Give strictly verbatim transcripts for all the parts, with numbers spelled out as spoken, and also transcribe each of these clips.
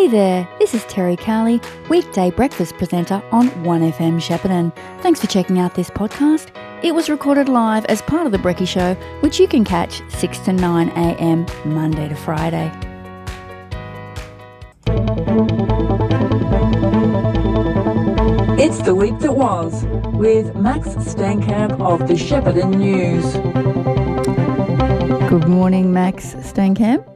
Hey there, this is Terry Cowley, weekday breakfast presenter on one F M Shepparton. Thanks for checking out this podcast. It was recorded live as part of the Brecky Show, which you can catch six to nine a m Monday to Friday. It's the week that was with Max Steenkamp of the Shepparton News. Good morning, Max Steenkamp.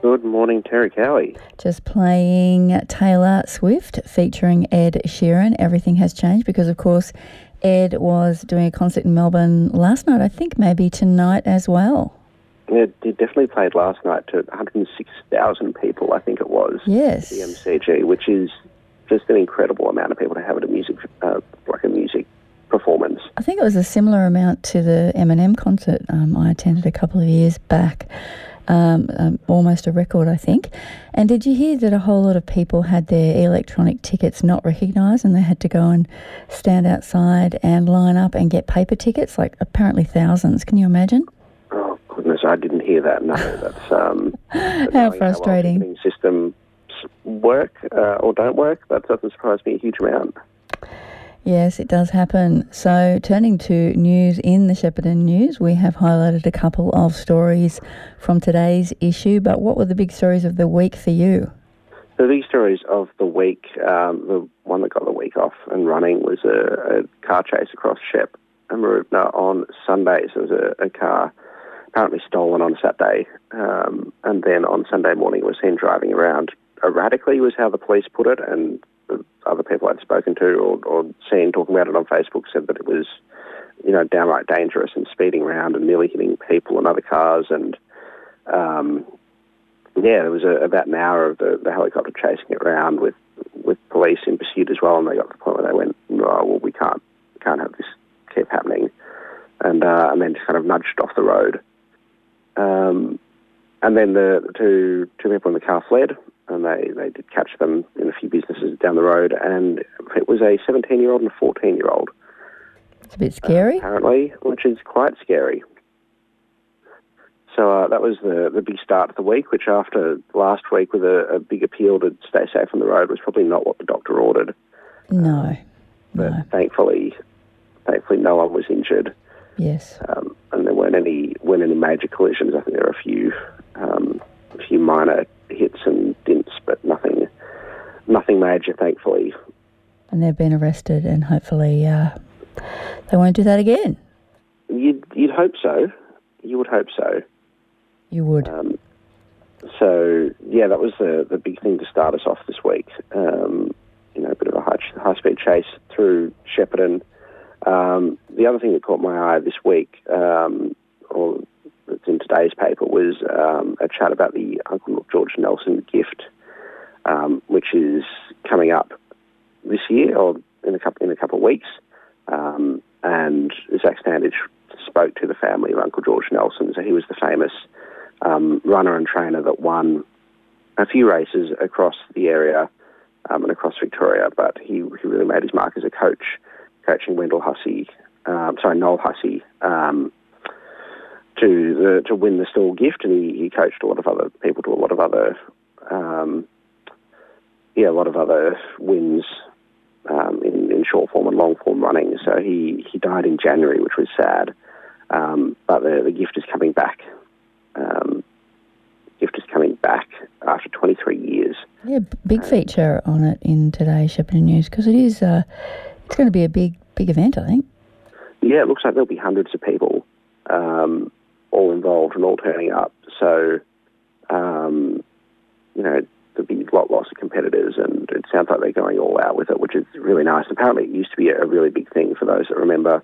Good morning, Terry Cowley. Just playing Taylor Swift featuring Ed Sheeran. Everything has changed because, of course, Ed was doing a concert in Melbourne last night, I think maybe tonight as well. Yeah, he definitely played last night to one hundred six thousand people, I think it was. Yes. The M C G, which is just an incredible amount of people to have at a music, uh, like a music performance. I think it was a similar amount to the Eminem concert um, I attended a couple of years back. Um, um, almost a record, I think. And did you hear that a whole lot of people had their electronic tickets not recognised and they had to go and stand outside and line up and get paper tickets, like apparently thousands? Can you imagine? Oh, goodness, I didn't hear that, no. That's um, how frustrating. How well the systems work uh, or don't work, that doesn't surprise me a huge amount. Yes, it does happen. So turning to news in the Shepparton News, we have highlighted a couple of stories from today's issue, but what were the big stories of the week for you? The big stories of the week, um, the one that got the week off and running was a, a car chase across Shep and Maroobna on Sunday. So it was a, a car apparently stolen on Saturday, um, and then on Sunday morning it was seen driving around erratically was how the police put it, and other people I'd spoken to or, or seen talking about it on Facebook said that it was, you know, downright dangerous and speeding around and nearly hitting people and other cars. And, um, yeah, there was a, about an hour of the, the helicopter chasing it around with, with police in pursuit as well, and they got to the point where they went, oh, well, we can't can't have this keep happening, and, uh, and then just kind of nudged off the road. Um, and then the two, two people in the car fled, and they, they did catch them in a few businesses down the road, and it was a seventeen-year-old and a fourteen-year-old. It's a bit scary. Uh, apparently, which is quite scary. So uh, that was the, the big start of the week, which after last week with a, a big appeal to stay safe on the road was probably not what the doctor ordered. No, um, But no. thankfully, thankfully no one was injured. Yes. Um, and there weren't any, weren't any major collisions. I think there were a few, um, a few minor hits and dints, but nothing nothing major, thankfully. And they've been arrested, and hopefully uh, they won't do that again. You'd, you'd hope so. You would hope so. You would. Um, so, yeah, that was the, the big thing to start us off this week. Um, you know, a bit of a high, high-speed chase through Shepparton. Um, the other thing that caught my eye this week, um, or that's in today's paper, was um, a chat about the Uncle George Nelson gift, um, which is coming up this year or in a couple in a couple of weeks. Um, and Zach Standage spoke to the family of Uncle George Nelson. So he was the famous um, runner and trainer that won a few races across the area um, and across Victoria. But he, he really made his mark as a coach, coaching Wendell Hussey, um, sorry, Noel Hussey, um, to the, to win the Stall gift, and he, he coached a lot of other people to a lot of other, um, yeah, a lot of other wins um, in, in short form and long form running. So he, he died in January, which was sad. Um, but the, the gift is coming back. Um, gift is coming back after twenty-three years. Yeah, big feature on it in today's Shepparton News because it is uh, it's going to be a big big event, I think. Yeah, it looks like there'll be hundreds of people. Um, all involved and all turning up. So, um, you know, there'll be lot, lots of competitors, and it sounds like they're going all out with it, which is really nice. Apparently it used to be a really big thing for those that remember,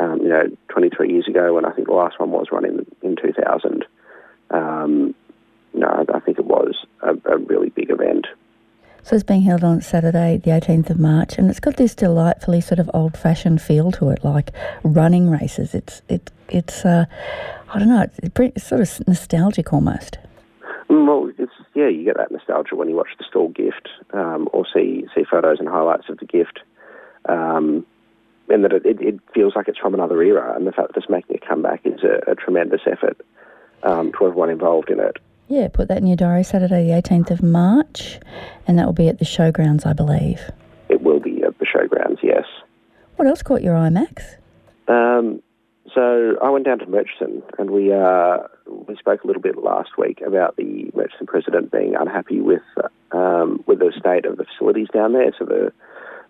um, you know, twenty-three years ago when I think the last one was run in, in two thousand. Um, you know, I think it was a, a really big event. So it's being held on Saturday, the eighteenth of March, and it's got this delightfully sort of old-fashioned feel to it, like running races. It's, it, it's uh, I don't know, it's, pretty, it's sort of nostalgic almost. Well, it's, yeah, you get that nostalgia when you watch the Stall gift um, or see see photos and highlights of the gift, um, and that it, it, it feels like it's from another era, and the fact that it's making a comeback is a, a tremendous effort um, to everyone involved in it. yeah, put that in your diary, Saturday the eighteenth of March, and that will be at the showgrounds, I believe. It will be at the showgrounds, yes. What else caught your eye, Max? Um, so I went down to Murchison, and we uh, we spoke a little bit last week about the Murchison president being unhappy with um, with the state of the facilities down there. So the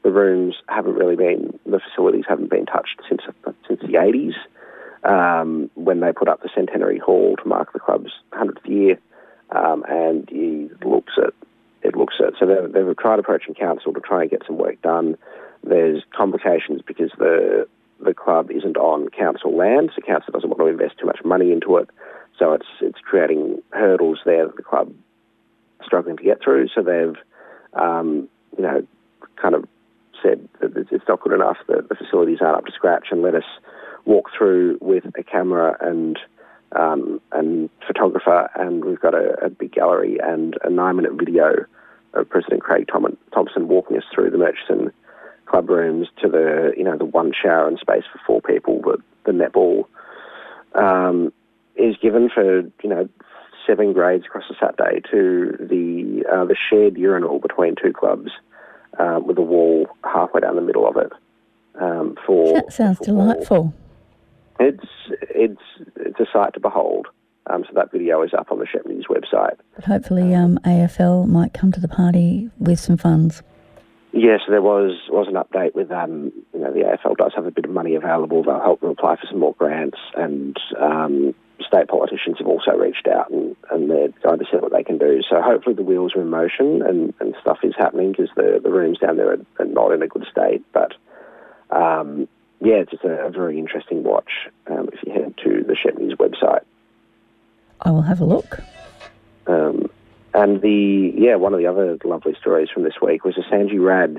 the rooms haven't really been, the facilities haven't been touched since since the eighties. Um, when they put up the Centenary Hall to mark the club's hundredth year, um, and he looks at, it looks at, so they've, they've tried approaching council to try and get some work done. There's complications because the the club isn't on council land, so council doesn't want to invest too much money into it, so it's it's creating hurdles there that the club is struggling to get through, so they've, um, you know, kind of said that it's not good enough, that the facilities aren't up to scratch, and let us walk through with a camera and um, and photographer, and we've got a, a big gallery and a nine-minute video of President Craig Thompson walking us through the Murchison club rooms to the, you know, the one shower and space for four people, but the netball um, is given for, you know, seven grades across the Saturday to the uh, the shared urinal between two clubs uh, with a wall halfway down the middle of it. Um, for that sounds for, delightful. It's it's it's a sight to behold. Um, so that video is up on the Shepparton News website. But hopefully, um, A F L might come to the party with some funds. Yes, there was was an update with um, you know, the A F L does have a bit of money available. They'll help them apply for some more grants, and um, state politicians have also reached out and, and they're trying to see what they can do. So hopefully the wheels are in motion and, and stuff is happening, because the the rooms down there are, are not in a good state, but. Um, yeah, it's just a, a very interesting watch um, if you head to the Shepparton website. I will have a look. Um, and the, yeah, one of the other lovely stories from this week was a Sanjay Raj.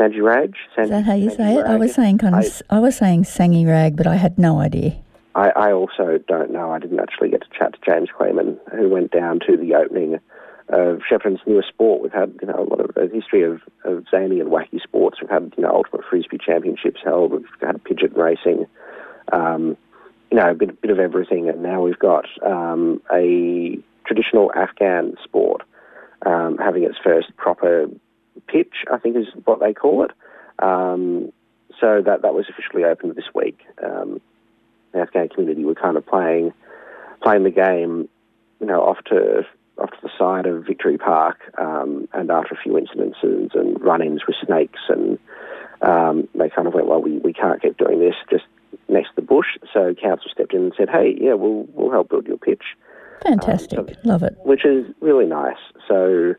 Sanjay Raj? Sanjay, Is that how you Sanjay say it? Raj. I was saying kind of, I, I was saying Sangy Rag, but I had no idea. I, I also don't know. I didn't actually get to chat to James Claiman, who went down to the opening of Shepparton's newest sport. We've had, you know, a lot of a history of, of zany and wacky sports. We've had, you know, ultimate frisbee championships held. We've had pigeon racing, um, you know, a bit, bit of everything. And now we've got um, a traditional Afghan sport um, having its first proper pitch, I think is what they call it. Um, so that that was officially opened this week. Um, the Afghan community were kind of playing playing the game, you know, off to off to the side of Victory Park, um, and after a few incidents and, and run-ins with snakes, and um, they kind of went, well, we, we can't keep doing this just next to the bush. So council stepped in and said, hey, yeah, we'll we'll help build your pitch. Fantastic. Um, so, love it. Which is really nice. So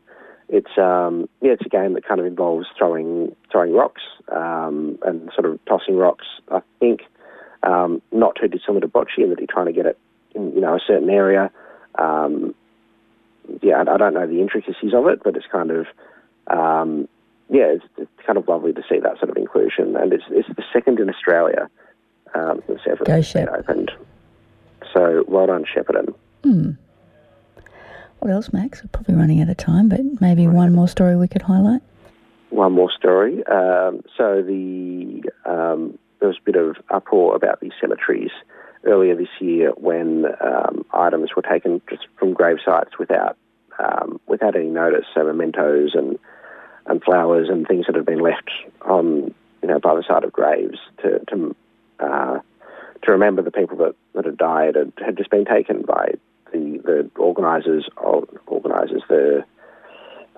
it's um, yeah, it's a game that kind of involves throwing throwing rocks um, and sort of tossing rocks, I think, um, not too dissimilar to bocce, in that you're trying to get it in, you know, a certain area. Um Yeah, I don't know the intricacies of it, but it's kind of, um, yeah, it's, it's kind of lovely to see that sort of inclusion. And it's it's the second in Australia um, that's ever Go been opened. So well done, Shepparton. Mm. What else, Max? We're probably running out of time, but maybe right. one more story we could highlight. One more story. Um, so the um, there was a bit of uproar about these cemeteries earlier this year when um, items were taken just from gravesites without um, without any notice, so mementos and and flowers and things that had been left on, you know, by the side of graves to to, uh, to remember the people that, that had died had, had just been taken by the the organisers of, organisers the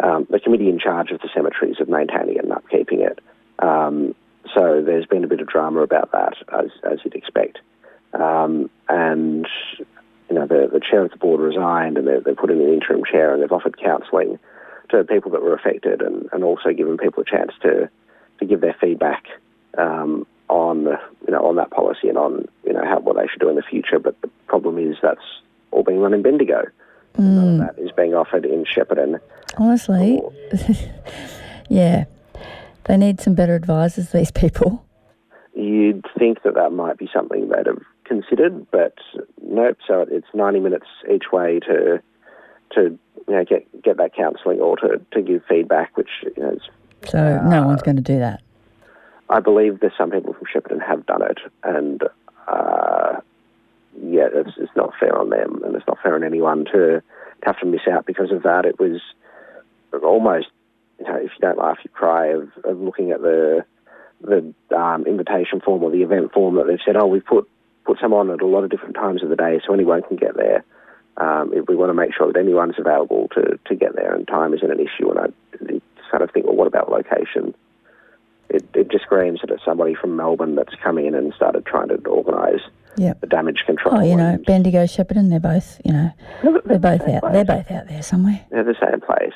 um, the committee in charge of the cemeteries, of maintaining it and upkeeping it. Um, so there's been a bit of drama about that, as as you'd expect. Um, and, you know, the, the chair of the board resigned, and they, they put in an interim chair, and they've offered counselling to people that were affected, and, and also given people a chance to, to give their feedback um, on, you know, on that policy and on, you know, how, what they should do in the future. But the problem is that's all being run in Bendigo. Mm. None of that is being offered in Shepparton. Honestly, or, yeah, they need some better advisors, these people. You'd think that that might be something they'd have considered, but nope. So it's ninety minutes each way to to you know, get get that counselling or to, to give feedback, which, you know, is, so uh, no one's going to do that. I believe there's some people from Shepparton have done it, and uh, yeah, it's, it's not fair on them, and it's not fair on anyone to have to miss out because of that. It was almost, you know, if you don't laugh, you cry, of, of looking at the the um, invitation form or the event form that they've said, oh, we've put, put some on at a lot of different times of the day so anyone can get there. Um, if we want to make sure that anyone's available to, to get there, and time isn't an issue. And I sort of think, well, what about location? It, it just screams that it's somebody from Melbourne that's come in and started trying to organise yep. the damage control. Oh, you know, ones. Bendigo, Shepparton, they're both, you know, they're both out. Place. They're both out there somewhere. They're the same place.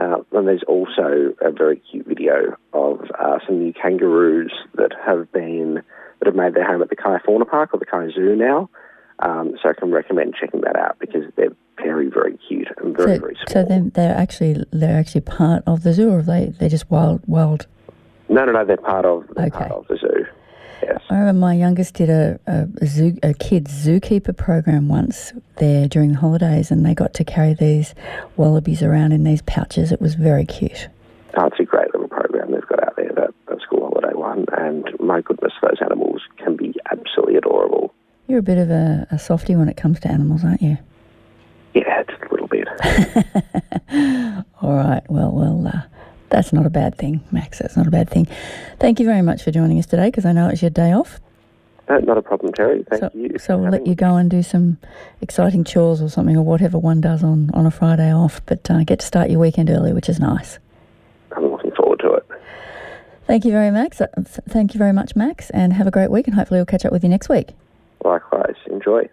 Uh, and there's also a very cute video of uh, some new kangaroos that have been that have made their home at the Kai Fauna Park, or the Kai Zoo now. Um, so I can recommend checking that out because they're very, very cute and very, so, very small. So then they're actually they're actually part of the zoo, or they they're just wild wild. No, no, no. They're part of they're okay. part of the zoo. Yes. I remember my youngest did a, a zoo a kids zookeeper program once there during the holidays, and they got to carry these wallabies around in these pouches. It was very cute. Oh, it's a great little program they've got out there, that, that school holiday one, and my goodness, those animals can be absolutely adorable. You're a bit of a, a softie when it comes to animals, aren't you? Yeah, just a little bit. All right. Well, well. Uh, That's not a bad thing, Max. That's not a bad thing. Thank you very much for joining us today, because I know it's your day off. No, not a problem, Terry. Thank so, you. So we'll let you go and do some exciting chores or something, or whatever one does on, on a Friday off, but uh, get to start your weekend early, which is nice. I'm looking forward to it. Thank you very Max. Thank you very much, Max, and have a great week, and hopefully we'll catch up with you next week. Likewise. Enjoy.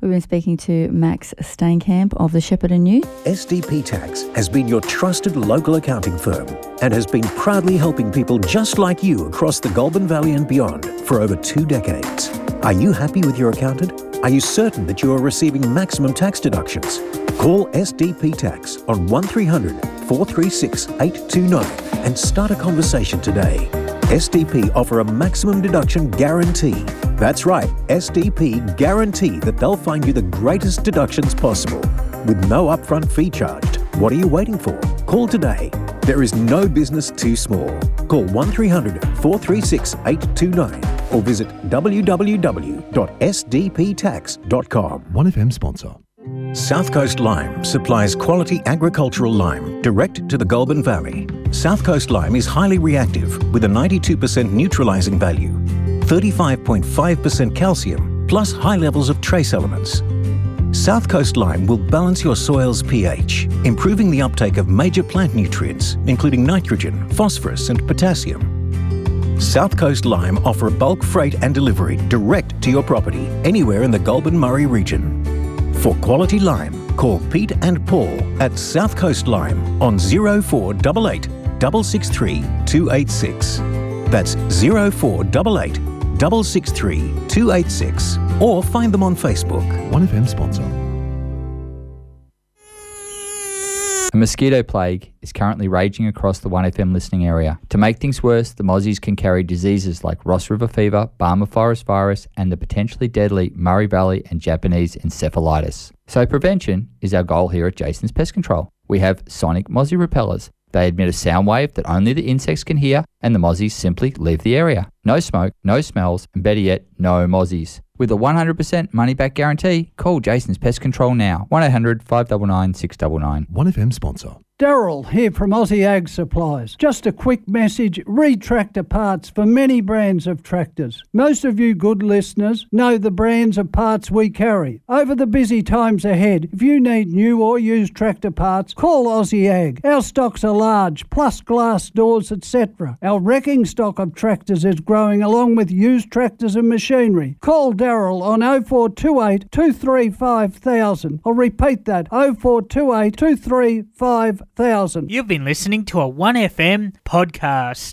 We've been speaking to Max Steenkamp of the Shepparton News. S D P Tax has been your trusted local accounting firm and has been proudly helping people just like you across the Goulburn Valley and beyond for over two decades. Are you happy with your accountant? Are you certain that you are receiving maximum tax deductions? Call S D P Tax on one three hundred, four three six, eight two nine and start a conversation today. S D P offer a maximum deduction guarantee. That's right, S D P guarantee that they'll find you the greatest deductions possible with no upfront fee charged. What are you waiting for? Call today. There is no business too small. Call one three hundred, four three six, eight two nine or visit w w w dot s d p tax dot com. one F M sponsor. South Coast Lime supplies quality agricultural lime direct to the Goulburn Valley. South Coast Lime is highly reactive with a ninety-two percent neutralising value, thirty-five point five percent calcium, plus high levels of trace elements. South Coast Lime will balance your soil's pH, improving the uptake of major plant nutrients, including nitrogen, phosphorus and potassium. South Coast Lime offer bulk freight and delivery direct to your property anywhere in the Goulburn-Murray region. For quality lime, call Pete and Paul at South Coast Lime on zero four eight eight, six six three, two eight six. That's zero four eight eight, six six three, two eight six. Or find them on Facebook. one F M sponsor. A mosquito plague is currently raging across the one F M listening area. To make things worse, the mozzies can carry diseases like Ross River fever, Barmah Forest virus, and the potentially deadly Murray Valley and Japanese encephalitis. So prevention is our goal here at Jason's Pest Control. We have sonic mozzie repellers. They emit a sound wave that only the insects can hear, and the mozzies simply leave the area. No smoke, no smells, and better yet, no mozzies. With a one hundred percent money-back guarantee, call Jason's Pest Control now. one eight hundred, five nine nine, six nine nine. one F M sponsor. Daryl here from Aussie Ag Supplies. Just a quick message, re-tractor parts for many brands of tractors. Most of you good listeners know the brands of parts we carry. Over the busy times ahead, if you need new or used tractor parts, call Aussie Ag. Our stocks are large, plus glass doors, et cetera. Our wrecking stock of tractors is growing along with used tractors and machinery. Call Daryl on oh four two eight, two three five, thousand. I'll repeat that, oh four two eight, two three five, thousand. You've been listening to a one F M podcast.